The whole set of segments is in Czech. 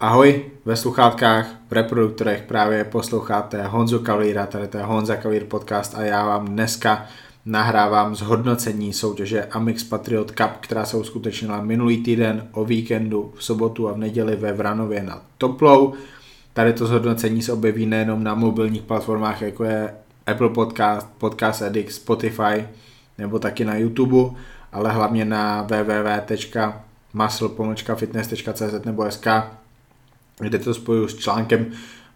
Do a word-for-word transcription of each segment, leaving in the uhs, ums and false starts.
Ahoj, ve sluchátkách, v reproduktorech právě posloucháte Honzu Kavlíra, tady to je Honza Kavlír podcast a já vám dneska nahrávám zhodnocení soutěže Amix Patriot Cup, která se uskutečnila minulý týden o víkendu v sobotu a v neděli ve Vranově na Toplou. Tady to zhodnocení se objeví nejenom na mobilních platformách, jako je Apple Podcast, Podcast Addict, Spotify nebo taky na YouTube, ale hlavně na w w w tečka muscle pomlčka fitness tečka c z nebo S K, kde to spojuju s článkem.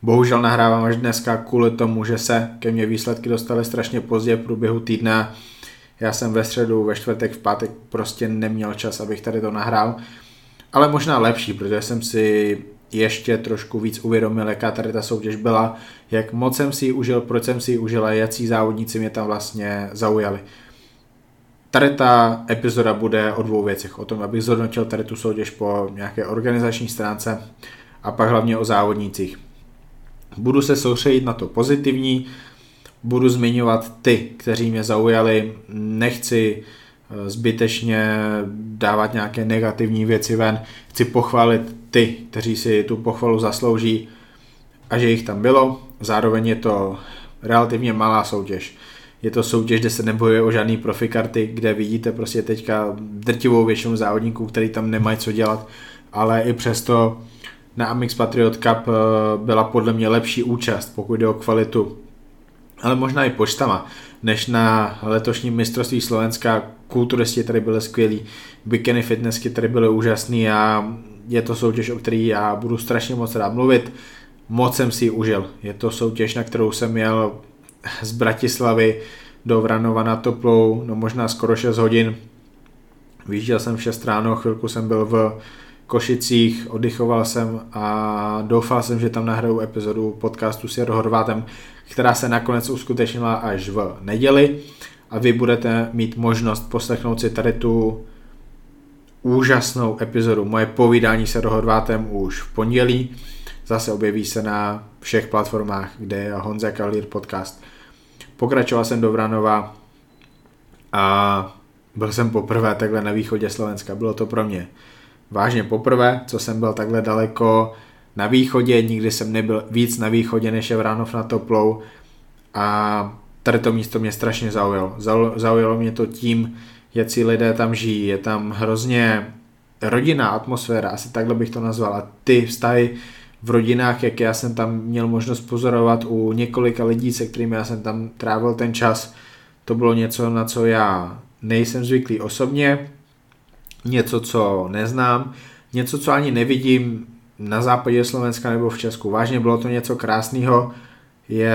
Bohužel nahrávám až dneska kvůli tomu, že se ke mně výsledky dostaly strašně pozdě v průběhu týdna. Já jsem ve středu, ve čtvrtek, v pátek prostě neměl čas, abych tady to nahrál. Ale možná lepší, protože jsem si ještě trošku víc uvědomil, jaká tady ta soutěž byla, jak moc jsem si ji užil, proč jsem si ji užil a jací závodníci mě tam vlastně zaujali. Tady ta epizoda bude o dvou věcech. O tom, abych zhodnotil tady tu soutěž po nějaké organizační stránce a pak hlavně o závodnících. Budu se soustředit na to pozitivní, budu zmiňovat ty, kteří mě zaujali, nechci zbytečně dávat nějaké negativní věci ven, chci pochválit ty, kteří si tu pochvalu zaslouží a že jich tam bylo. Zároveň je to relativně malá soutěž. Je to soutěž, kde se nebojuje o žádný profikarty, kde vidíte prostě teďka drtivou většinu závodníků, který tam nemají co dělat, ale i přesto na Amix Patriot Cup byla podle mě lepší účast, pokud jde o kvalitu, ale možná i počtama, než na letošním mistrovství Slovenska. Kulturisti tady byly skvělí, bikini fitnessky tady byly úžasný a je to soutěž, o který já budu strašně moc rád mluvit. Moc jsem si ji užil. Je to soutěž, na kterou jsem jel z Bratislavy do Vranova na Toplou, no možná skoro šest hodin. Vyjížděl jsem v šest ráno, chvilku jsem byl v Košicích, oddychoval jsem a doufal jsem, že tam nahraju epizodu podcastu s Jarou Horváthem, která se nakonec uskutečnila až v neděli a vy budete mít možnost poslechnout si tady tu úžasnou epizodu. Moje povídání s Jarou Horváthem už v pondělí, zase objeví se na všech platformách, kde je Honza Kavlír podcast. Pokračoval jsem do Vranova a byl jsem poprvé takhle na východě Slovenska, bylo to pro mě vážně poprvé, co jsem byl takhle daleko na východě, nikdy jsem nebyl víc na východě než je Vranov na Toplou a tady to místo mě strašně zaujalo. Zaujalo mě to tím, jaký lidé tam žijí, je tam hrozně rodinná atmosféra, asi takhle bych to nazval a ty vztahy v rodinách, jak já jsem tam měl možnost pozorovat u několika lidí, se kterými já jsem tam trávil ten čas, to bylo něco, na co já nejsem zvyklý osobně, něco, co neznám, něco, co ani nevidím na západě Slovenska nebo v Česku. Vážně bylo to něco krásného. Je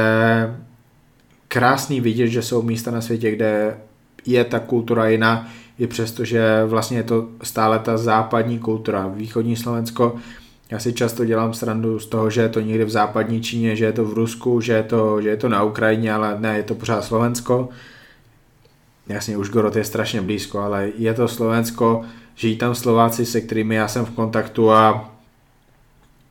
krásný vidět, že jsou místa na světě, kde je ta kultura jiná, i přestože vlastně je to stále ta západní kultura. Východní Slovensko, já si často dělám srandu z toho, že je to někde v západní Číně, že je to v Rusku, že je to, že je to na Ukrajině, ale ne, je to pořád Slovensko. Jasně, Užgorod je strašně blízko, ale je to Slovensko, žijí tam Slováci, se kterými já jsem v kontaktu a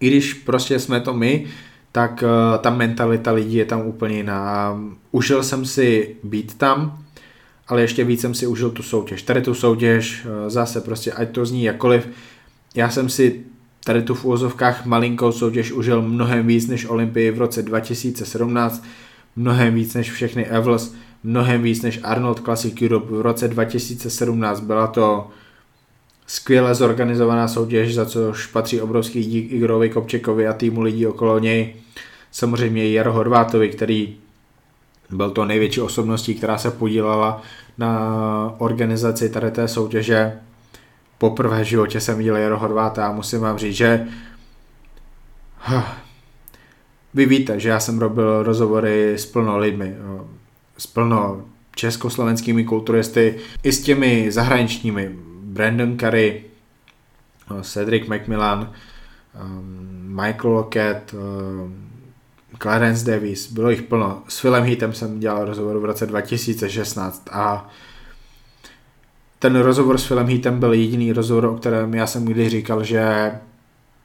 i když prostě jsme to my, tak uh, ta mentalita lidí je tam úplně jiná. Užil jsem si být tam, ale ještě víc jsem si užil tu soutěž. Tady tu soutěž, uh, zase prostě, ať to zní jakkoliv, já jsem si tady tu v úvozovkách malinkou soutěž užil mnohem víc než Olympii v roce dva tisíce sedmnáct, mnohem víc než všechny Evels, mnohem víc než Arnold Classic Europe v roce dva tisíce sedmnáct. Byla to skvěle zorganizovaná soutěž, za což patří obrovský dík Igorovi Kopčekovi a týmu lidí okolo něj. Samozřejmě i Jaro Horvátovi, který byl to největší osobností, která se podílela na organizaci tady té soutěže. Poprvé v životě jsem viděl Jaro Horváta a musím vám říct, že vy víte, že já jsem robil rozhovory s plno lidmi, s plno československými kulturisty, i s těmi zahraničními, Brandon Curry, Cedric McMillan, Michael Lockett, Clarence Davis, bylo jich plno. S Philem Heathem jsem dělal rozhovor v roce dva tisíce šestnáct a ten rozhovor s Philem Heathem byl jediný rozhovor, o kterém já jsem kdy říkal, že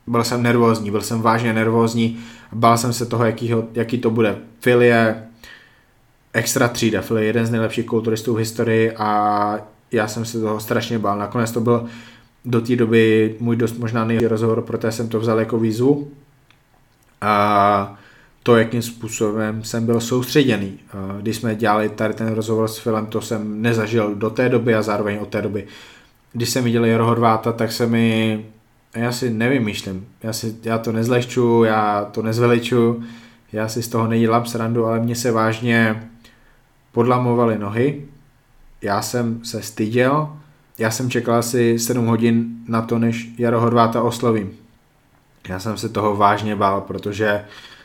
byl jsem nervózní, byl jsem vážně nervózní, bál jsem se toho, jakýho, jaký to bude. Phil je extra třída, Phil je jeden z nejlepších kulturistů v historii a já jsem se toho strašně bál. Nakonec to byl do té doby můj dost možná nejlepší rozhovor, protože jsem to vzal jako výzvu. A to, jakým způsobem jsem byl soustředěný. Když jsme dělali tady ten rozhovor s Philem, to jsem nezažil do té doby a zároveň od té doby. Když jsem viděl Jaro Horváta, tak se mi... Já si nevymýšlím. Já, si, já to nezlehču, já to nezveliču, já si z toho nedělám srandu, ale mě se vážně podlamovaly nohy. Já jsem se styděl. Já jsem čekal asi sedm hodin na to, než Jaro Horváta oslovím. Já jsem se toho vážně bál, protože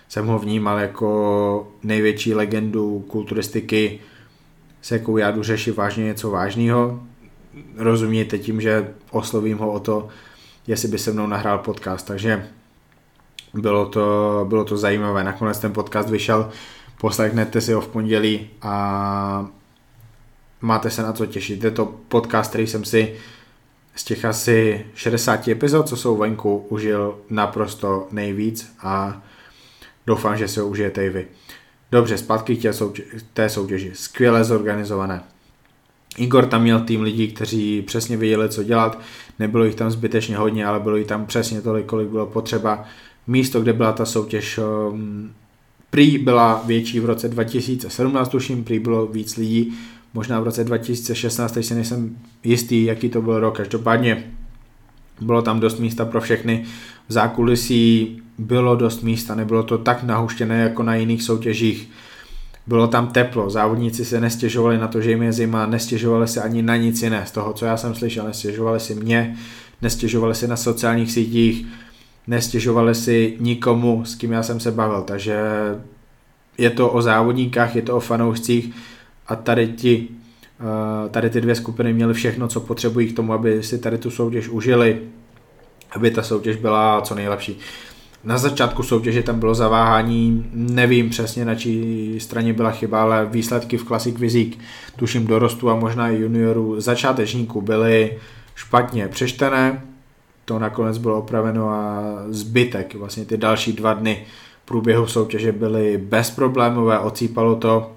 jsem ho vnímal jako největší legendu kulturistiky, se jakou já jdu řešit vážně něco vážného. Rozumějte tím, že oslovím ho o to, jestli by se mnou nahrál podcast. Takže bylo to, bylo to zajímavé. Nakonec ten podcast vyšel, poslechnete si ho v pondělí a máte se na co těšit. Je to podcast, který jsem si z těch asi šedesáti epizod, co jsou venku, užil naprosto nejvíc a doufám, že si ho užijete i vy. Dobře, zpátky k té soutěži. Skvěle zorganizované. Igor tam měl tým lidí, kteří přesně věděli, co dělat. Nebylo jich tam zbytečně hodně, ale bylo jich tam přesně tolik, kolik bylo potřeba. Místo, kde byla ta soutěž, prý byla větší v roce dva tisíce sedmnáct, tuším, prý bylo víc lidí. Možná v roce dva tisíce šestnáct, teď si nejsem jistý, jaký to byl rok. Každopádně bylo tam dost místa pro všechny. V zákulisí bylo dost místa, nebylo to tak nahuštěné jako na jiných soutěžích. Bylo tam teplo, závodníci se nestěžovali na to, že jim je zima, nestěžovali se ani na nic jiné. Z toho, co já jsem slyšel, nestěžovali si mě, nestěžovali si na sociálních sítích, nestěžovali si nikomu, s kým já jsem se bavil. Takže je to o závodníkách, je to o fanoušcích a tady, ti, tady ty dvě skupiny měly všechno, co potřebují k tomu, aby si tady tu soutěž užili, aby ta soutěž byla co nejlepší. Na začátku soutěže tam bylo zaváhání, nevím přesně, na čí straně byla chyba, ale výsledky v Classic Physique, tuším dorostu a možná i juniorů, začátečníků byly špatně přečtené, to nakonec bylo opraveno a zbytek, vlastně ty další dva dny průběhu soutěže byly bezproblémové, ocípalo to,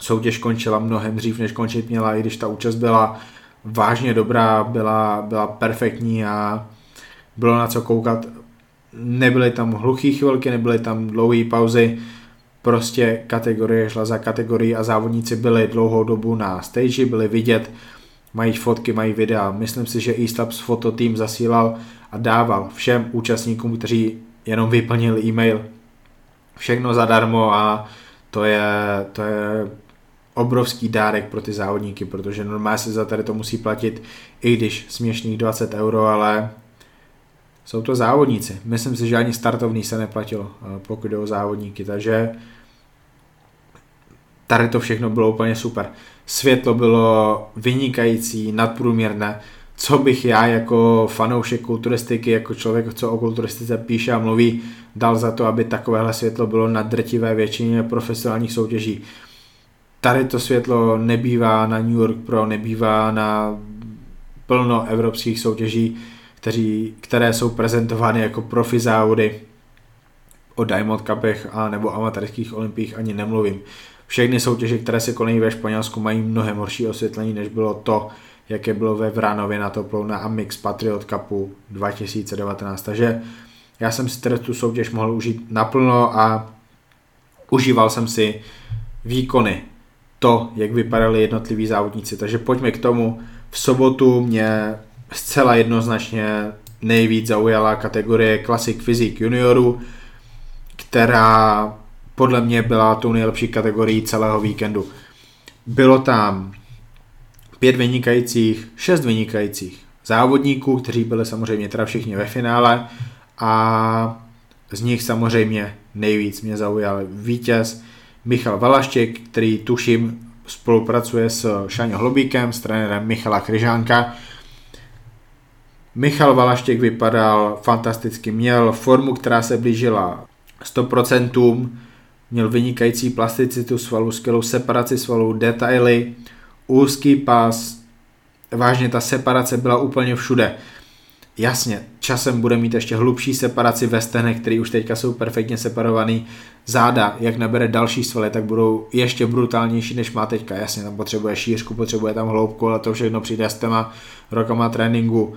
soutěž končila mnohem dřív, než končit měla, i když ta účast byla vážně dobrá, byla, byla perfektní a bylo na co koukat. Nebyly tam hluchý chvilky, nebyly tam dlouhé pauzy, prostě kategorie šla za kategorii a závodníci byli dlouhou dobu na stage, byli vidět, mají fotky, mají videa. Myslím si, že eSlabs fototým zasílal a dával všem účastníkům, kteří jenom vyplnili e-mail, všechno zadarmo a to je, to je obrovský dárek pro ty závodníky, protože normálně se za tady to musí platit, i když směšných dvacet euro, ale... Jsou to závodníci. Myslím si, že ani startovní se neplatilo, pokud jde o závodníky, takže tady to všechno bylo úplně super. Světlo bylo vynikající, nadprůměrné. Co bych já jako fanoušek kulturistiky, jako člověk, co o kulturistice píše a mluví, dal za to, aby takovéhle světlo bylo na drtivé většině profesionálních soutěží. Tady to světlo nebývá na New York Pro, nebývá na plno evropských soutěží, Kteří, které jsou prezentovány jako profi závody. O Diamond Cupech a nebo amatérských olympiích ani nemluvím. Všechny soutěže, které se konají ve Španělsku, mají mnohem horší osvětlení, než bylo to, jaké bylo ve Vranově na Toplou na Amix Patriot Cupu dva tisíce devatenáct. Takže já jsem si tu soutěž mohl užít naplno a užíval jsem si výkony, to, jak vypadali jednotliví závodníci. Takže pojďme k tomu. V sobotu mě zcela jednoznačně nejvíc zaujala kategorie Classic Physique juniorů, která podle mě byla tou nejlepší kategorií celého víkendu. Bylo tam pět vynikajících, šest vynikajících závodníků, kteří byli samozřejmě teda všichni ve finále a z nich samozřejmě nejvíc mě zaujal vítěz Michal Valaštěk, který tuším spolupracuje s Šáňou Hlubíkem, s trenérem Michala Kryžánka. Michal Valaštěk vypadal fantasticky, měl formu, která se blížila sto procent, měl vynikající plasticitu svalů, skvělou separaci svalů, detaily, úzký pás, vážně ta separace byla úplně všude. Jasně, časem bude mít ještě hlubší separaci ve stehnech, které už teďka jsou perfektně separovaný, záda, jak nabere další svaly, tak budou ještě brutálnější, než má teďka. Jasně, tam potřebuje šířku, potřebuje tam hloubku, ale to všechno přijde s těma rokama tréninku.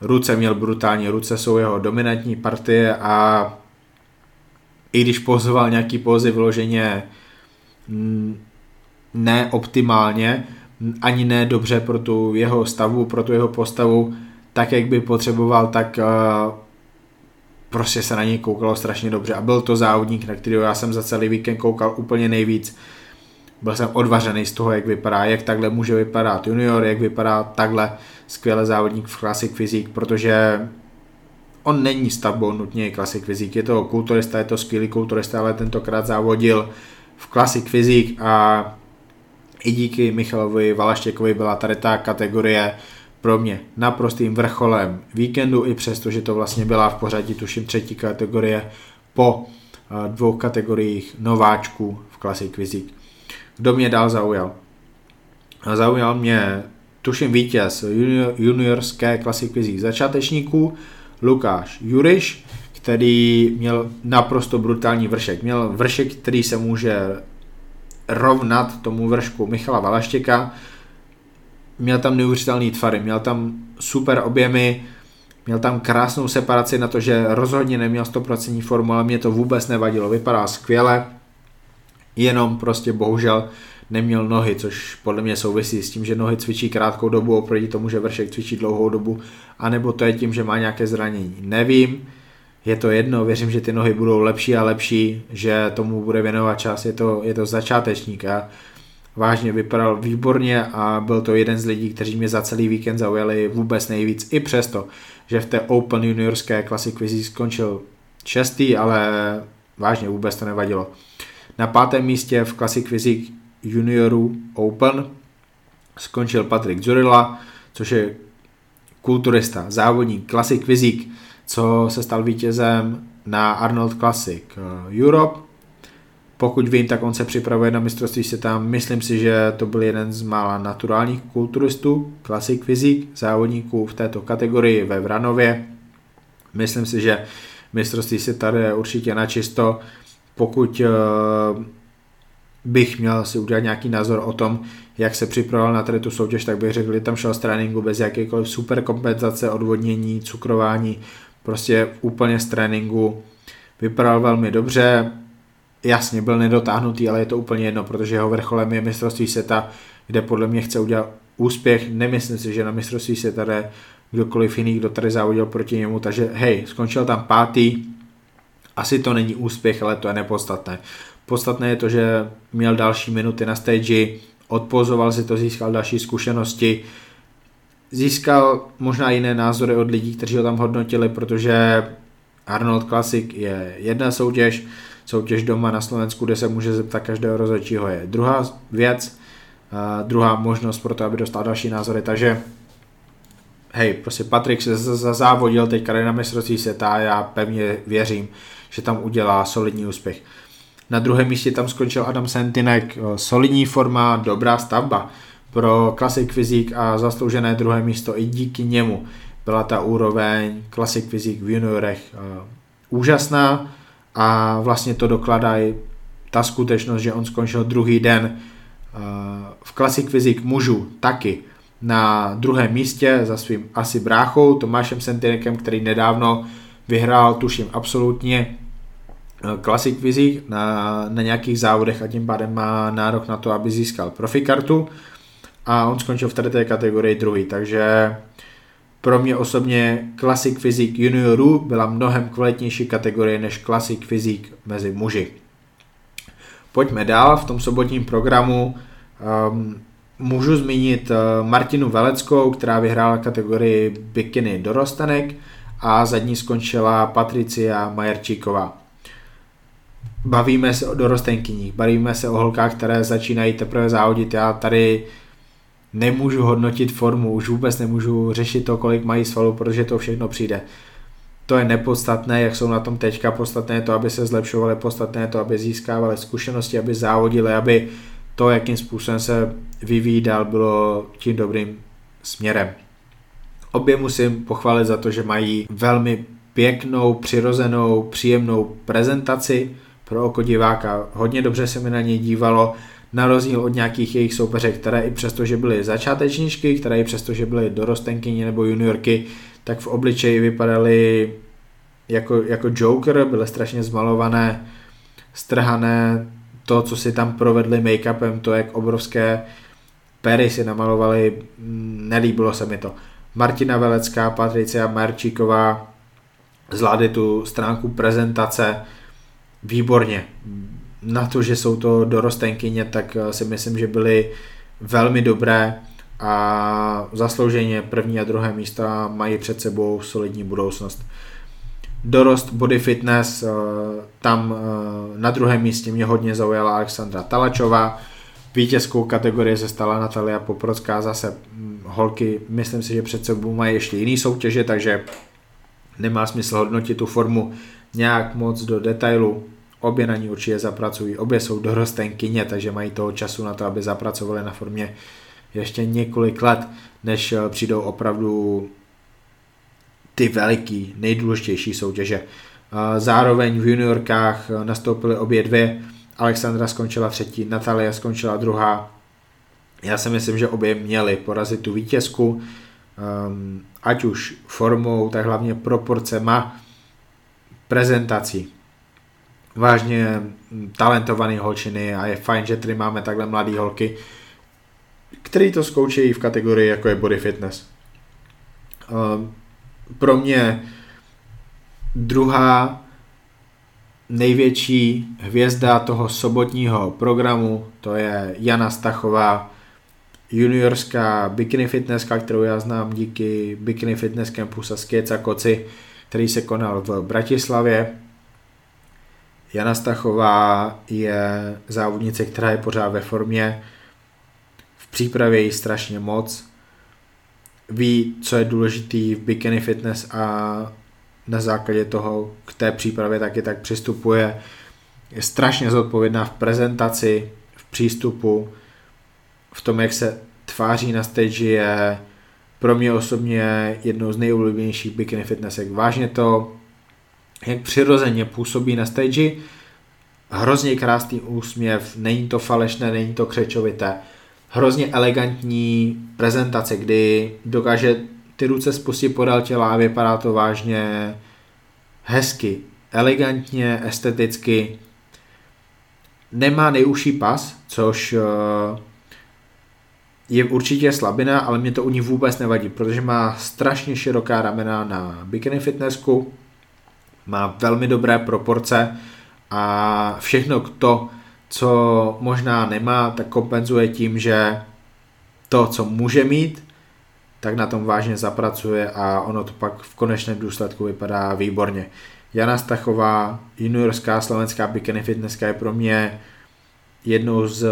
ruce měl brutální, ruce jsou jeho dominantní partie a i když pozoval nějaký pózy vyloženě neoptimálně, ani ne dobře pro tu jeho stavu, pro tu jeho postavu, tak jak by potřeboval, tak uh, prostě se na něj koukalo strašně dobře a byl to závodník, na kterého já jsem za celý víkend koukal úplně nejvíc. Byl jsem odvařený z toho, jak vypadá, jak takhle může vypadat junior, jak vypadá takhle skvěle závodník v Classic Physique, protože on není stavbou nutně Classic Physique, je to kulturista, je to skvělý kulturista, ale tentokrát závodil v Classic Physique a i díky Michalovi Valaštěkovi byla tady ta kategorie pro mě naprostým vrcholem víkendu, i přesto, že to vlastně byla v pořadí tuším třetí kategorie po dvou kategoriích nováčků v Classic Physique. Kdo mě dál zaujal? Zaujal mě tuším vítěz junior, juniorské Classic Physique začátečníků Lukáš Juriš, který měl naprosto brutální vršek. Měl vršek, který se může rovnat tomu vršku Michala Valaštěka. Měl tam neuvěřitelné tvary, měl tam super objemy, měl tam krásnou separaci na to, že rozhodně neměl sto procent formu, ale mě to vůbec nevadilo, vypadá skvěle, jenom prostě bohužel neměl nohy, což podle mě souvisí s tím, že nohy cvičí krátkou dobu oproti tomu, že vršek cvičí dlouhou dobu, anebo to je tím, že má nějaké zranění, nevím, je to jedno, věřím, že ty nohy budou lepší a lepší, že tomu bude věnovat čas, je to, je to začátečník a vážně vypadal výborně a byl to jeden z lidí, kteří mě za celý víkend zaujali vůbec nejvíc, i přesto, že v té Open juniorské Classic Physique skončil šestý, ale vážně vůbec to nevadilo. Na pátém místě v Classic Physique juniorů Open skončil Patrik Dzurilla, což je kulturista, závodník Classic Physique, co se stal vítězem na Arnold Classic Europe. Pokud vím, tak on se připravuje na mistrovství světa. Myslím si, že to byl jeden z mála naturálních kulturistů, Classic Physique, závodníků v této kategorii ve Vranově. Myslím si, že mistrovství světa je určitě načisto. Pokud bych měl si udělat nějaký názor o tom, jak se připravoval na tady tu soutěž, tak bych řekl, že tam šel z tréninku bez jakékoliv super kompenzace, odvodnění, cukrování, prostě úplně z tréninku. Vypadal velmi dobře, jasně byl nedotáhnutý, ale je to úplně jedno, protože jeho vrcholem je mistrovství světa, kde podle mě chce udělat úspěch. Nemyslím si, že na mistrovství světa jde kdokoliv jiný, kdo tady závodil proti němu, takže hej, skončil tam pátý, asi to není úspěch, ale to je nepodstatné. Podstatné je to, že měl další minuty na stage, odpozoval si to, získal další zkušenosti, získal možná jiné názory od lidí, kteří ho tam hodnotili, protože Arnold Classic je jedna soutěž, soutěž doma na Slovensku, kde se může zeptat každého rozhodčího, je druhá věc, druhá možnost pro to, aby dostal další názory, takže hej, prostě Patrik se zazávodil, teďka jde na mistrovství světa a já pevně věřím, že tam udělá solidní úspěch. Na druhém místě tam skončil Adam Sentinek, solidní forma, dobrá stavba pro Classic Physique a zasloužené druhé místo i díky němu. Byla ta úroveň Classic Physique v juniorech úžasná a vlastně to dokládá i ta skutečnost, že on skončil druhý den v Classic Physique mužů taky na druhém místě za svým asi bráchou Tomášem Sentinekem, který nedávno vyhrál tuším absolutně Classic Physique na, na nějakých závodech a tím pádem má nárok na to, aby získal profikartu a on skončil v té kategorii druhý, takže pro mě osobně Classic Physique juniorů byla mnohem kvalitnější kategorie než Classic Physique mezi muži. Pojďme dál, v tom sobotním programu um, můžu zmínit Martinu Veleckou, která vyhrála kategorii bikini dorostenek a za ní skončila Patricia Majerčíková. Bavíme se o dorostenkyních, bavíme se o holkách, které začínají teprve závodit. Já tady nemůžu hodnotit formu, už vůbec nemůžu řešit to, kolik mají svalů, protože to všechno přijde. To je nepodstatné, jak jsou na tom teďka, podstatné je to, aby se zlepšovaly, podstatné je to, aby získávaly zkušenosti, aby závodily, aby to, jakým způsobem se vyvíjí dál, bylo tím dobrým směrem. Obě musím pochválit za to, že mají velmi pěknou, přirozenou, příjemnou prezentaci pro oko diváka. Hodně dobře se mi na ně dívalo, na rozdíl od nějakých jejich soupeřek, které i přesto, že byly začátečníčky, které i přesto, že byly dorostenkyně nebo juniorky, tak v obličeji vypadaly jako, jako Joker, byly strašně zmalované, strhané, to, co si tam provedli make-upem, to, jak obrovské pery si namalovali, nelíbilo se mi to. Martina Velecká, Patricia Marčíková zvládli tu stránku prezentace výborně. Na to, že jsou to dorostenkyně, tak si myslím, že byly velmi dobré a zaslouženě první a druhé místa mají před sebou solidní budoucnost. Dorost Body Fitness, tam na druhém místě mě hodně zaujala Alexandra Talačová. Vítězkou kategorie se stala Natalia Poprocká, zase holky, myslím si, že před sebou mají ještě jiný soutěže, takže nemá smysl hodnotit tu formu nějak moc do detailu. Obě na ní určitě zapracují, obě jsou dorostenkyně, takže mají toho času na to, aby zapracovali na formě ještě několik let, než přijdou opravdu ty veliký, nejdůležitější soutěže. Zároveň v juniorkách nastoupily obě dvě, Alexandra skončila třetí, Natalia skončila druhá. Já si myslím, že obě měly porazit tu vítězku, ať už formou, tak hlavně proporcema prezentací. Vážně talentovaný holčiny a je fajn, že tady máme takhle mladý holky, který to zkoušejí v kategorii, jako je body fitness. Pro mě druhá největší hvězda toho sobotního programu, to je Jana Stachová, juniorská bikini fitnesska, kterou já znám díky bikini fitness campu Saskieca Koci, který se konal v Bratislavě. Jana Stachová je závodnice, která je pořád ve formě, v přípravě jí strašně moc, ví, co je důležitý v bikini fitness a na základě toho k té přípravě taky tak přistupuje. Je strašně zodpovědná v prezentaci, v přístupu, v tom, jak se tváří na stage, je pro mě osobně jednou z nejoblíbenějších bikini fitnessek. Vážně to, jak přirozeně působí na stage, hrozně krásný úsměv, není to falešné, není to křečovité, hrozně elegantní prezentace, kdy dokáže ty ruce spustit podél těla a vypadá to vážně hezky, elegantně, esteticky. Nemá nejužší pas, což je určitě slabina, ale mě to u ní vůbec nevadí, protože má strašně široká ramena na bikini fitnessku, má velmi dobré proporce a všechno to, co možná nemá, tak kompenzuje tím, že to, co může mít, tak na tom vážně zapracuje a ono to pak v konečném důsledku vypadá výborně. Jana Stachová, juniorská slovenská bikini fitnesska, je pro mě jednou z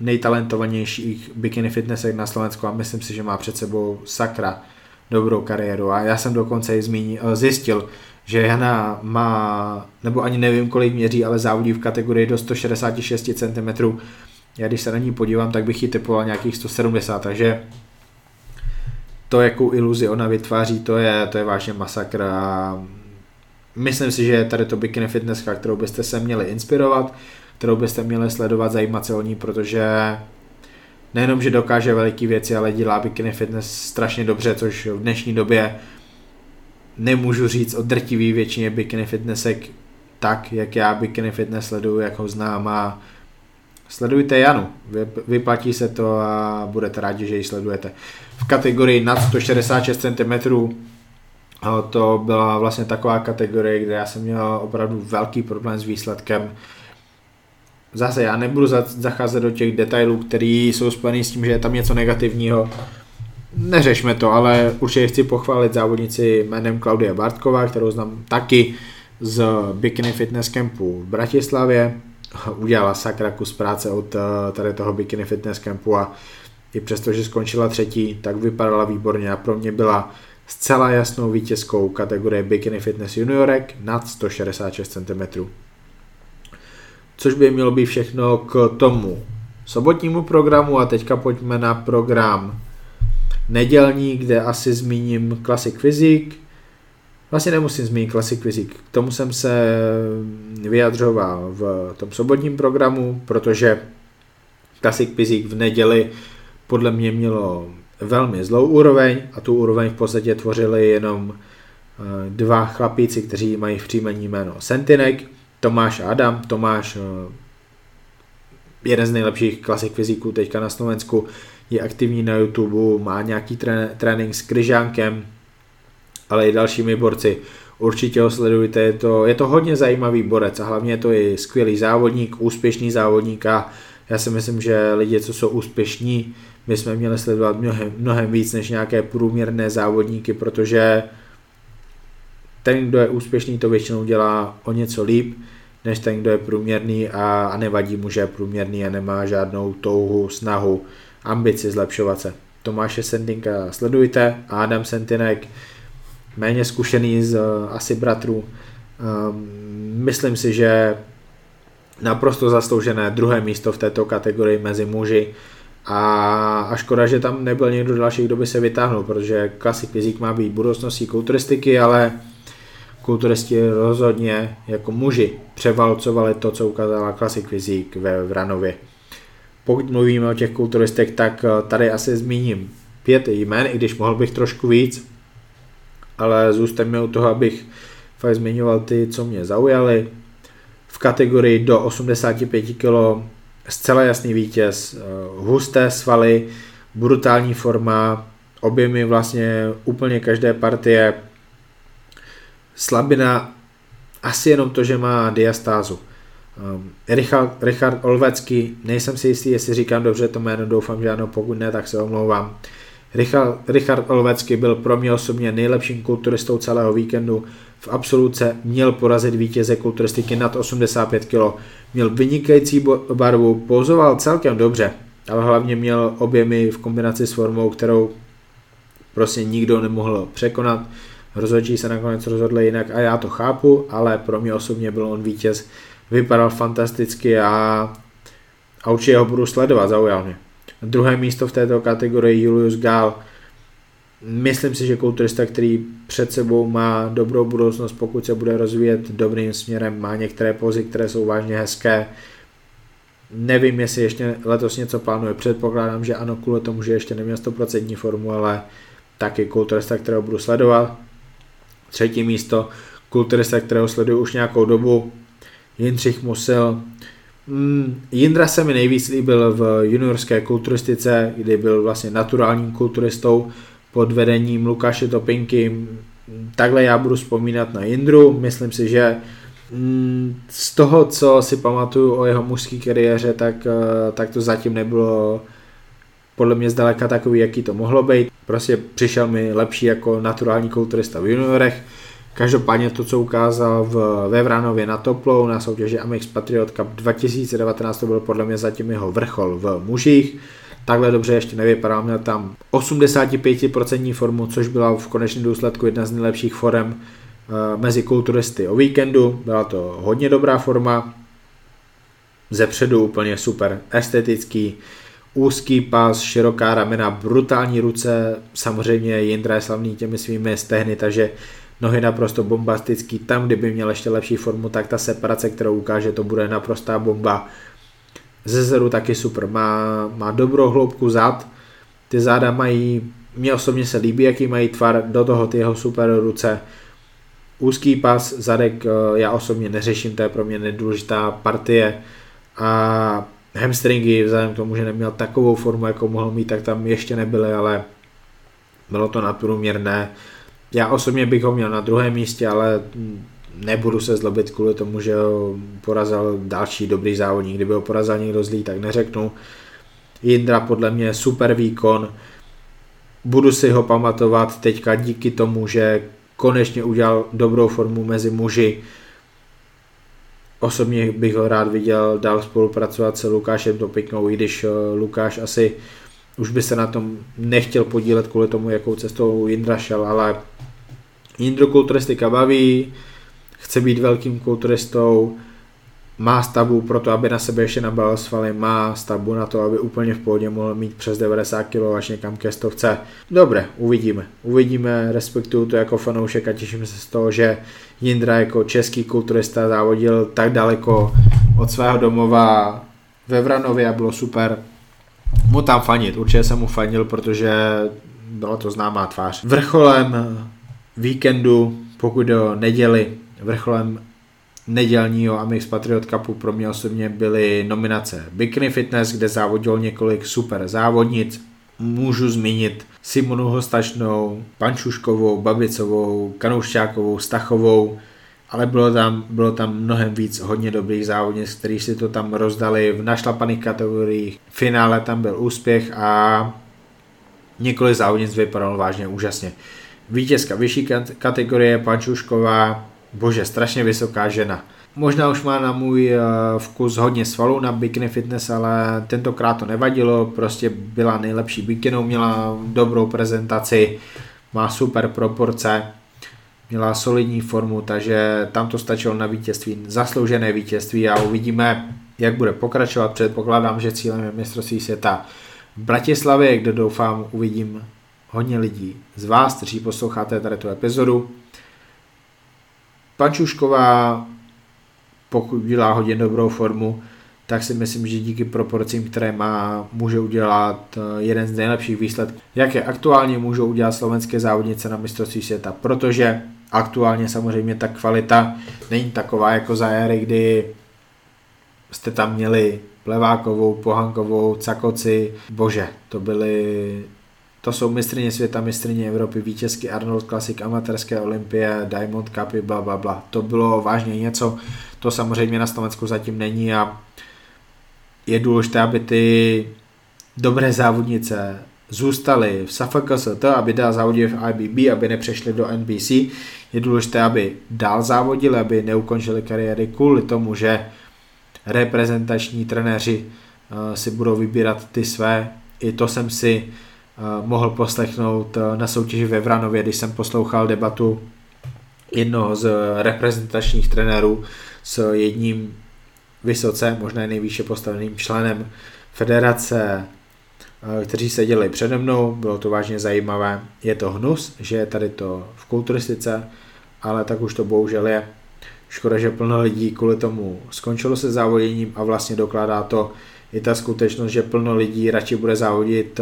nejtalentovanějších bikini fitnessek na Slovensku a myslím si, že má před sebou sakra dobrou kariéru. A já jsem dokonce i zmínil, zjistil, že Jana má, nebo ani nevím, kolik měří, ale závodí v kategorii do sto šedesát šest centimetrů. Já když se na ní podívám, tak bych ji typoval nějakých sto sedmdesát, takže to, jakou iluzi ona vytváří, to je, to je vážně masakr a myslím si, že je tady to bikini fitnesska, kterou byste se měli inspirovat, kterou byste měli sledovat, zajímat se o ní, protože nejenom, že dokáže veliký věci, ale dělá bikini fitness strašně dobře, což v dnešní době nemůžu říct o drtivý většině bikini fitnessek tak, jak já bikini fitness sleduju, jak ho znám a sledujte Janu, vyplatí se to a budete rádi, že ji sledujete. V kategorii nad sto šedesát šest centimetrů to byla vlastně taková kategorie, kde já jsem měl opravdu velký problém s výsledkem. Zase já nebudu zacházet do těch detailů, které jsou spojený s tím, že je tam něco negativního. Neřešme to, ale určitě chci pochválit závodnici jménem Klaudia Bartková, kterou znám taky z bikini fitness campu v Bratislavě. Udělala sakra kus práce od tady toho bikini fitness campu a i přesto, že skončila třetí, tak vypadala výborně a pro mě byla zcela jasnou vítězkou kategorie bikini fitness juniorek nad sto šedesát šest centimetrů. Což by mělo být všechno k tomu sobotnímu programu a teďka pojďme na program nedělní, kde asi zmíním Classic Physique. Vlastně nemusím zmínit Classic Physique, k tomu jsem se vyjadřoval v tom sobotním programu, protože Classic Physique v neděli podle mě mělo velmi zlou úroveň a tu úroveň v podstatě tvořili jenom dva chlapíci, kteří mají v příjmení jméno Sentinek, Tomáš a Adam. Tomáš, jeden z nejlepších klasik fyziků teďka na Slovensku, je aktivní na YouTube, má nějaký trénink s Kryžánkem, ale i dalšími borci. Určitě ho sledujte, je to, je to hodně zajímavý borec a hlavně je to i skvělý závodník, úspěšný závodník a já si myslím, že lidi, co jsou úspěšní, my jsme měli sledovat mnohem, mnohem víc než nějaké průměrné závodníky, protože ten, kdo je úspěšný, to většinou dělá o něco líp, než ten, kdo je průměrný a, a nevadí mu, že je průměrný a nemá žádnou touhu, snahu, ambici zlepšovat se. Tomáše Sentinka sledujte a Adam Sentinek, méně zkušený z asi bratrů, um, myslím si, že naprosto zasloužené druhé místo v této kategorii mezi muži a, a škoda, že tam nebyl někdo další, kdo by se vytáhnul, protože klasik fyzik má být budoucností kulturistiky, ale kulturisti rozhodně jako muži převalcovali to, co ukázala klasik fyzik ve Vranově. Pokud mluvíme o těch kulturistech, tak tady asi zmíním pět jmen, i když mohl bych trošku víc, ale zůstaňme u toho, abych fakt zmiňoval ty, co mě zaujaly. V kategorii do osmdesát pět kilogramů zcela jasný vítěz, husté svaly, brutální forma, objemy vlastně úplně každé partie, slabina asi jenom to, že má diastázu. Richard, Richard Olvecský, nejsem si jistý, jestli říkám dobře to jméno, doufám, že ano, pokud ne, tak se omlouvám. Richard, Richard Olvecský byl pro mě osobně nejlepším kulturistou celého víkendu. V absolutce měl porazit vítěze kulturistiky nad osmdesát pět kilogramů. Měl vynikající barvu, pozoval celkem dobře, ale hlavně měl objemy v kombinaci s formou, kterou prostě nikdo nemohl překonat. Rozhodčí se nakonec rozhodli jinak a já to chápu, ale pro mě osobně byl on vítěz. Vypadal fantasticky a, a určitě ho budu sledovat, zaujal mě. Druhé místo v této kategorii Julius Gál. Myslím si, že kulturista, který před sebou má dobrou budoucnost, pokud se bude rozvíjet dobrým směrem, má některé pózy, které jsou vážně hezké. Nevím, jestli ještě letos něco plánuje, předpokládám, že ano, kvůli tomu, že ještě neměl sto procent formu, ale taky kulturista, kterého budu sledovat. Třetí místo, kulturista, kterého sleduju už nějakou dobu, Jindřich Musil. Jindra se mi nejvíc líbil v juniorské kulturistice, kdy byl vlastně naturálním kulturistou pod vedením Lukáše Topinky. Takhle já budu vzpomínat na Jindru. Myslím si, že z toho, co si pamatuju o jeho mužské kariéře, tak, tak to zatím nebylo podle mě zdaleka takový, jaký to mohlo být. Prostě přišel mi lepší jako naturální kulturista v juniorech. Každopádně to, co ukázal v, ve Vranově na Toplou na soutěži Amix Patriot Cup dva tisíce devatenáct, to byl podle mě zatím jeho vrchol v mužích. Takhle dobře ještě nevypadal, měl tam osmdesát pět procent formu, což byla v konečném důsledku jedna z nejlepších forem e, mezi kulturisty o víkendu. Byla to hodně dobrá forma, zepředu úplně super estetický, úzký pas, široká ramena, brutální ruce, samozřejmě Jindra je slavný těmi svými stehny, takže nohy naprosto bombastický, tam kdyby měl ještě lepší formu, tak ta separace, kterou ukáže, to bude naprostá bomba. Ze zadu taky super, má, má dobrou hloubku zad, ty záda mají, mně osobně se líbí, jaký mají tvar, do toho ty jeho super ruce. Úzký pas, zadek já osobně neřeším, to je pro mě nedůležitá partie a hamstringy, vzhledem k tomu, že neměl takovou formu, jakou mohl mít, tak tam ještě nebyly, ale bylo to nadprůměrné. Já osobně bych ho měl na druhém místě, ale nebudu se zlobit kvůli tomu, že ho porazil další dobrý závodník. Kdyby ho porazil někdo zlý, tak neřeknu. Jindra podle mě super výkon. Budu si ho pamatovat teďka díky tomu, že konečně udělal dobrou formu mezi muži. Osobně bych ho rád viděl dál spolupracovat se Lukášem Topinkou, i když Lukáš asi už by se na tom nechtěl podílet kvůli tomu, jakou cestou Jindra šel, ale Jindru kulturistika baví, chce být velkým kulturistou, má stavbu pro to, aby na sebe ještě nabalil svaly, má stavbu na to, aby úplně v pohodě mohl mít přes devadesát kilogramů až někam ke stovce. Dobré, uvidíme. Uvidíme, respektuju to jako fanoušek a těším se z toho, že Jindra jako český kulturista závodil tak daleko od svého domova ve Vranově a bylo super. mu tam fanit, určitě jsem mu fanil, protože byla to známá tvář. Vrcholem víkendu, pokud do neděli, vrcholem nedělního Amix Patriot Cupu pro mě osobně byly nominace Bikini Fitness, kde závodil několik super závodnic. Můžu zmínit Simonu Hostačnou, Pančuškovou, Babicovou, Kanoušťákovou, Stachovou, ale bylo tam, bylo tam mnohem víc hodně dobrých závodnic, kteří si to tam rozdali v našlapaných kategoriích. V finále tam byl úspěch a několik závodnic vypadalo vážně úžasně. Vítězka vyšší kategorie Pančušková, bože, strašně vysoká žena. Možná už má na můj vkus hodně svalů na bikini fitness, ale tentokrát to nevadilo, prostě byla nejlepší bikinou, měla dobrou prezentaci, má super proporce, měla solidní formu, takže tam to stačilo na vítězství, zasloužené vítězství a uvidíme, jak bude pokračovat. Předpokládám, že cílem je mistrovství světa v Bratislavě, kde doufám uvidím hodně lidí z vás, kteří posloucháte tady tu epizodu. Pančušková, pokud dělá hodně dobrou formu, tak si myslím, že díky proporcím, které má, může udělat jeden z nejlepších výsledků, jaké aktuálně můžou udělat slovenské závodnice na mistrovství světa, protože aktuálně samozřejmě ta kvalita není taková jako za éry, kdy jste tam měli Plevákovou, Pohankovou, Cakoci, bože, to byly... To jsou mistryně světa, mistryně Evropy, vítězky Arnold Classic, amatérské Olympie, Diamond Cupy, bla, bla, bla. To bylo vážně něco, to samozřejmě na Slovensku zatím není a je důležité, aby ty dobré závodnice zůstaly v S F K S T, aby dál závodili v I B B, aby nepřešli do N B C. Je důležité, aby dál závodili, aby neukončili kariéry kvůli tomu, že reprezentační trenéři si budou vybírat ty své. I to jsem si mohl poslechnout na soutěži ve Vranově, když jsem poslouchal debatu jednoho z reprezentačních trenérů s jedním vysoce, možná nejvýše postaveným členem federace, kteří seděli přede mnou. Bylo to vážně zajímavé. Je to hnus, že je tady to v kulturistice, ale tak už to bohužel je. Škoda, že plno lidí kvůli tomu skončilo se závoděním a vlastně dokládá to i ta skutečnost, že plno lidí radši bude závodit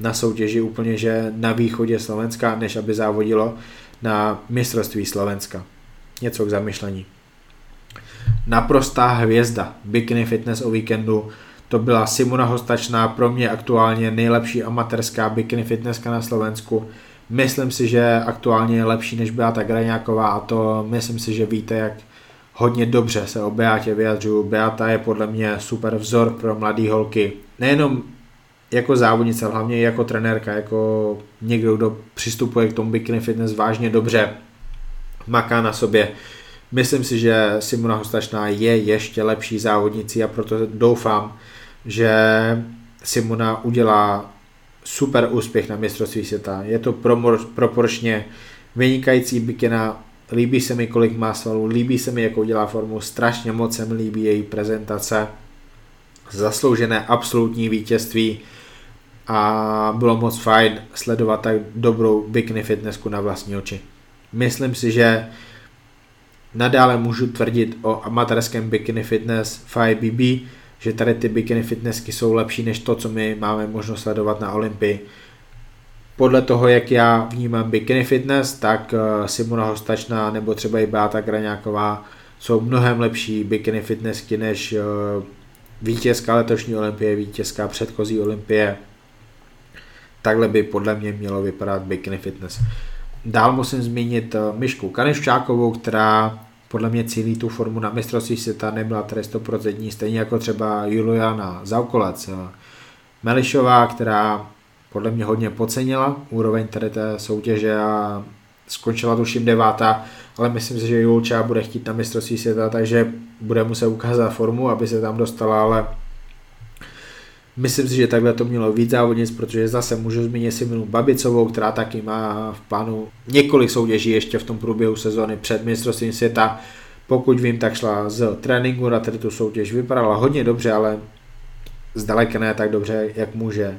na soutěži úplně, že na východě Slovenska, než aby závodilo na mistrovství Slovenska. Něco k zamyšlení. Naprostá hvězda Bikini Fitness o víkendu, to byla Simona Hostačná, pro mě aktuálně nejlepší amatérská bikini fitnesska na Slovensku. Myslím si, že aktuálně je lepší než Beata Graňáková a to myslím si, že víte, jak hodně dobře se o Beatě vyjadřuju. Beata je podle mě super vzor pro mladé holky. Nejenom jako závodnice, hlavně jako trenérka, jako někdo, kdo přistupuje k tomu bikini fitness vážně dobře, maká na sobě. Myslím si, že Simona Hostačná je ještě lepší závodnicí a proto doufám, že Simona udělá super úspěch na mistrovství světa. Je to promor- proporčně vynikající bikina, líbí se mi, kolik má svalů, líbí se mi, jakou dělá formu, strašně moc se mi líbí její prezentace, zasloužené absolutní vítězství a bylo moc fajn sledovat tak dobrou bikini fitnessku na vlastní oči. Myslím si, že nadále můžu tvrdit o amatérském bikini fitness I B B, že tady ty bikini fitnessky jsou lepší než to, co my máme možnost sledovat na Olympii. Podle toho, jak já vnímám bikini fitness, tak Simona Hostačná nebo třeba i Beata Graňáková jsou mnohem lepší bikini fitnessky než vítězka letošní Olympie, vítězka předchozí Olympie. Takhle by podle mě mělo vypadat bikini fitness. Dál musím zmínit Mišku Kanoušťákovou, která podle mě cílí tu formu na mistrovství světa, nebyla tady sto procent, stejně jako třeba Juliana Zaukolec Melišová, která podle mě hodně podcenila úroveň tady té soutěže a skončila tuším devátá, ale myslím si, že Julča bude chtít na mistrovství světa, takže bude muset ukázat formu, aby se tam dostala, ale myslím si, že takhle to mělo víc závodnic, protože zase můžu zmínit Simonu Babicovou, která taky má v plánu několik soutěží ještě v tom průběhu sezóny před mistrovstvím světa. Pokud vím, tak šla z tréninku na tady tu soutěž, vypadala hodně dobře, ale zdaleka ne tak dobře, jak může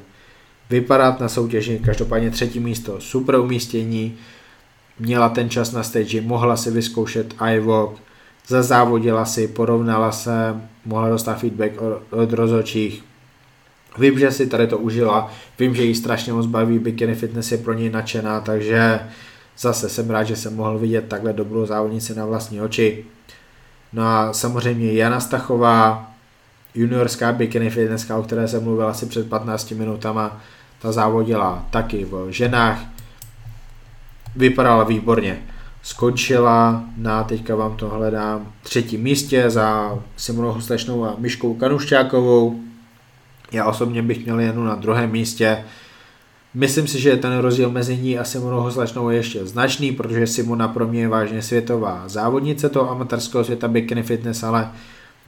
vypadat na soutěži. Každopádně třetí místo, super umístění, měla ten čas na stage, mohla si vyzkoušet iWalk, zazávodila si, porovnala se, mohla dostat feedback od rozhodčích. Vím, že si tady to užila, vím, že jí strašně moc baví, bikini fitness je pro ní nadšená, takže zase jsem rád, že jsem mohl vidět takhle dobrou závodnici na vlastní oči. No a samozřejmě Jana Stachová, juniorská bikini fitnesska, o které jsem mluvil asi před patnácti minutama, ta závodila taky v ženách, vypadala výborně. Skončila na, teďka vám to hledám, třetím místě za Simonou Hostačnou a Miškou Kanoušťákovou. Já osobně bych měl Janu na druhém místě. Myslím si, že ten rozdíl mezi ní a Simonou Hostačnou je ještě značný, protože Simona pro mě je vážně světová závodnice toho amatérského světa bikini fitness, ale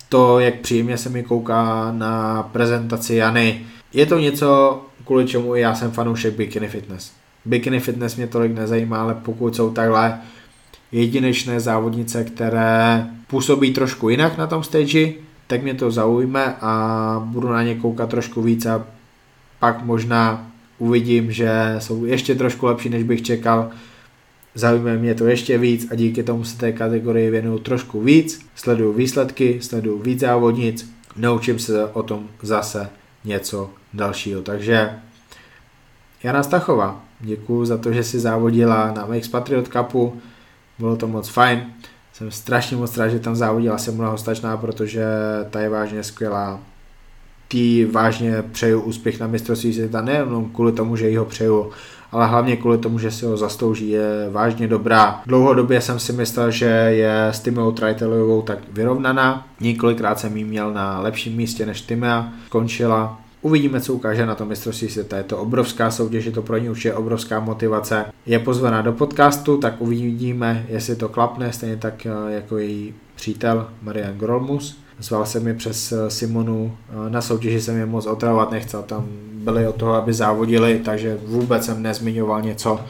to, jak příjemně se mi kouká na prezentaci Jany, je to něco, kvůli čemu já jsem fanoušek bikini fitness. Bikini fitness mě tolik nezajímá, ale pokud jsou takhle jedinečné závodnice, které působí trošku jinak na tom stage, tak mě to zaujme a budu na ně koukat trošku víc a pak možná uvidím, že jsou ještě trošku lepší, než bych čekal. Zaujme mě to ještě víc a díky tomu se té kategorii věnuju trošku víc. Sleduju výsledky, sleduju víc závodnic, naučím se o tom zase něco dalšího. Takže Jana Stachová, děkuju za to, že si závodila na Amix Patriot Cupu, bylo to moc fajn. Jsem strašně moc rád, že tam závodila Simona Hostačná, protože ta je vážně skvělá. Tý vážně přeju úspěch na mistrovství světa, nejenom kvůli tomu, že jí ho přeju, ale hlavně kvůli tomu, že si ho zaslouží, je vážně dobrá. Dlouhodobě jsem si myslel, že je s Timeou Trajtelovou tak vyrovnaná. Několikrát jsem jí měl na lepším místě než Timea, skončila. Uvidíme, co ukáže na tom mistrovství světa. Je to obrovská soutěž, je to pro ní už je obrovská motivace. Je pozvaná do podcastu, tak uvidíme, jestli to klapne, stejně tak jako její přítel Marian Grolmus. Zval se mi přes Simonu, na soutěži jsem je moc otravovat nechcel, tam byli od toho, aby závodili, takže vůbec jsem nezmiňoval něco,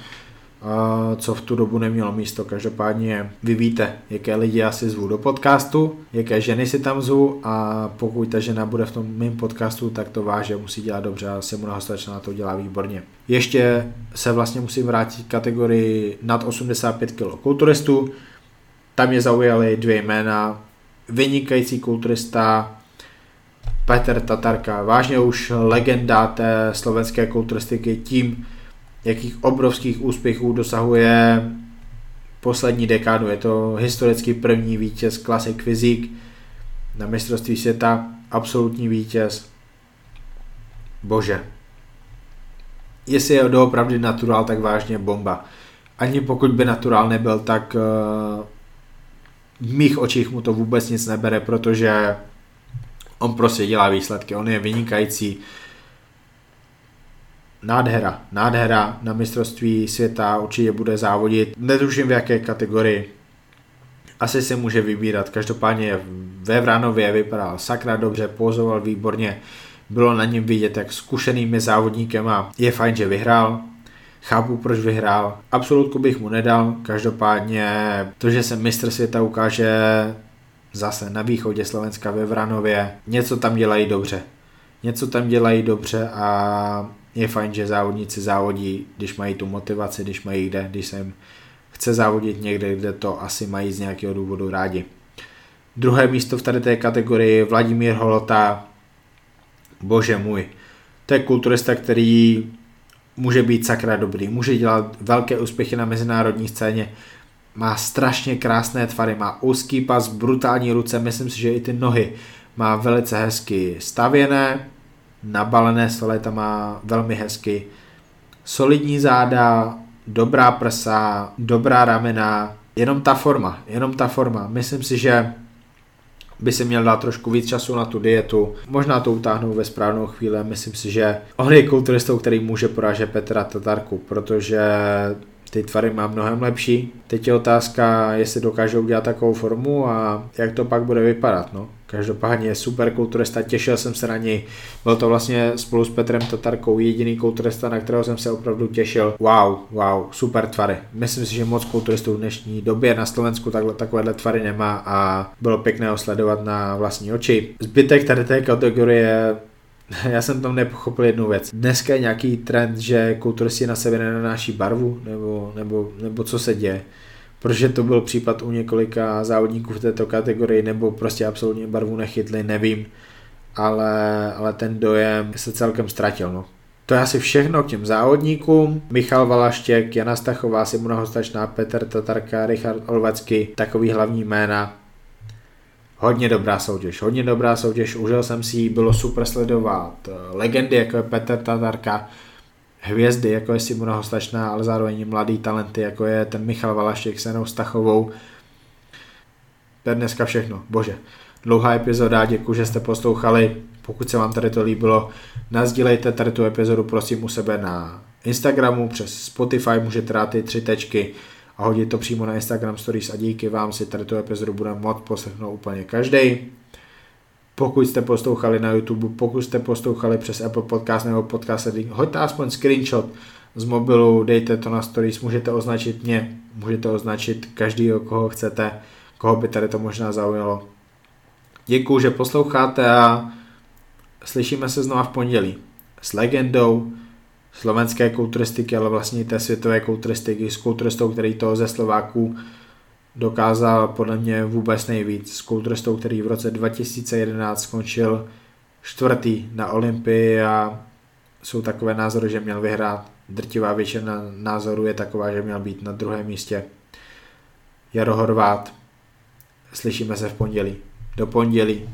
co v tu dobu nemělo místo. Každopádně vy víte, jaké lidi já si zvu do podcastu, jaké ženy si tam zvu a pokud ta žena bude v tom mým podcastu, tak to váže, musí dělat dobře a Simona Hostačná to dělá výborně. Ještě se vlastně musím vrátit k kategorii nad osmdesát pět kilogramů kulturistů, tam mě zaujaly dvě jména, vynikající kulturista Petr Tatarka, vážně už legenda té slovenské kulturistiky tím, jakých obrovských úspěchů dosahuje poslední dekádu. Je to historicky první vítěz Classic Physique na mistrovství světa, absolutní vítěz. Bože. Jestli je doopravdy naturál, tak vážně bomba. Ani pokud by naturál nebyl, tak v mých očích mu to vůbec nic nebere, protože on prostě dělá výsledky, on je vynikající. Nádhera, nádhera na mistrovství světa, určitě bude závodit. Netuším v jaké kategorii, asi se může vybírat. Každopádně ve Vranově vypadal sakra dobře, pózoval výborně, bylo na něm vidět, jak zkušeným je závodníkem a je fajn, že vyhrál. Chápu, proč vyhrál. Absolutku bych mu nedal, každopádně to, že se mistr světa ukáže zase na východě Slovenska ve Vranově, něco tam dělají dobře. Něco tam dělají dobře a je fajn, že závodníci závodí, když mají tu motivaci, když mají kde, když se jim chce závodit někde, kde to asi mají z nějakého důvodu rádi. Druhé místo v tady té kategorii Vladimír Holota. Bože můj, to je kulturista, který může být sakra dobrý, může dělat velké úspěchy na mezinárodní scéně, má strašně krásné tvary, má úzký pas, brutální ruce, myslím si, že i ty nohy má velice hezky stavěné, nabalené svaleta má velmi hezky, solidní záda, dobrá prsa, dobrá ramena, jenom ta forma, jenom ta forma, myslím si, že by se měl dát trošku víc času na tu dietu. Možná to utáhnou ve správnou chvíli. Myslím si, že on je kulturistou, který může porážet Petra Tatarku, protože ty tvary má mnohem lepší. Teď je otázka, jestli dokážou udělat takovou formu a jak to pak bude vypadat. No. Každopádně je super kulturista, těšil jsem se na něj. Byl to vlastně spolu s Petrem Tatarkou jediný kulturista, na kterého jsem se opravdu těšil. Wow, wow, super tvary. Myslím si, že moc kulturistů v dnešní době na Slovensku takhle, takovéhle tvary nemá a bylo pěkné ho sledovat na vlastní oči. Zbytek tady té kategorie, já jsem tam nepochopil jednu věc. Dneska je nějaký trend, že kulturisti na sebe nenanáší barvu, nebo, nebo, nebo co se děje. Protože to byl případ u několika závodníků v této kategorii, nebo prostě absolutně barvu nechytli, nevím. ale, ale ten dojem se celkem ztratil, no. To je asi všechno k těm závodníkům. Michal Valaštěk, Jana Stachová, Simona Hostačná, Petr Tatarka, Richard Olvecský, takový hlavní jména. Hodně dobrá soutěž, hodně dobrá soutěž, užil jsem si ji, bylo super sledovat legendy, jako je Petr Tatarka, hvězdy, jako je Simona Hostačná, ale zároveň mladý talenty, jako je ten Michal Valaštěk s Janou Stachovou. To je dneska všechno, bože. Dlouhá epizoda, děkuji, že jste poslouchali. Pokud se vám tady to líbilo, nasdílejte tady tu epizodu, prosím, u sebe na Instagramu, přes Spotify můžete dát ty tři tečky a hodit to přímo na Instagram Stories a díky vám si tady tu epizodu bude moct poslechnout úplně každý. Pokud jste poslouchali na YouTube, pokud jste poslouchali přes Apple Podcast nebo Podcast Addict, hoďte aspoň screenshot z mobilu, dejte to na Stories, můžete označit mě, můžete označit každýho, koho chcete, koho by tady to možná zaujalo. Děkuju, že posloucháte a slyšíme se znova v pondělí s legendou slovenské kulturistiky, ale vlastně té světové kulturistiky, s kulturistou, který toho ze Slováků dokázal podle mě vůbec nejvíc, s kulturistou, který v roce dva tisíce jedenáct skončil čtvrtý na Olympii a jsou takové názory, že měl vyhrát. Drtivá většina názorů je taková, že měl být na druhém místě. Jaro Horváth. Slyšíme se v pondělí. Do pondělí.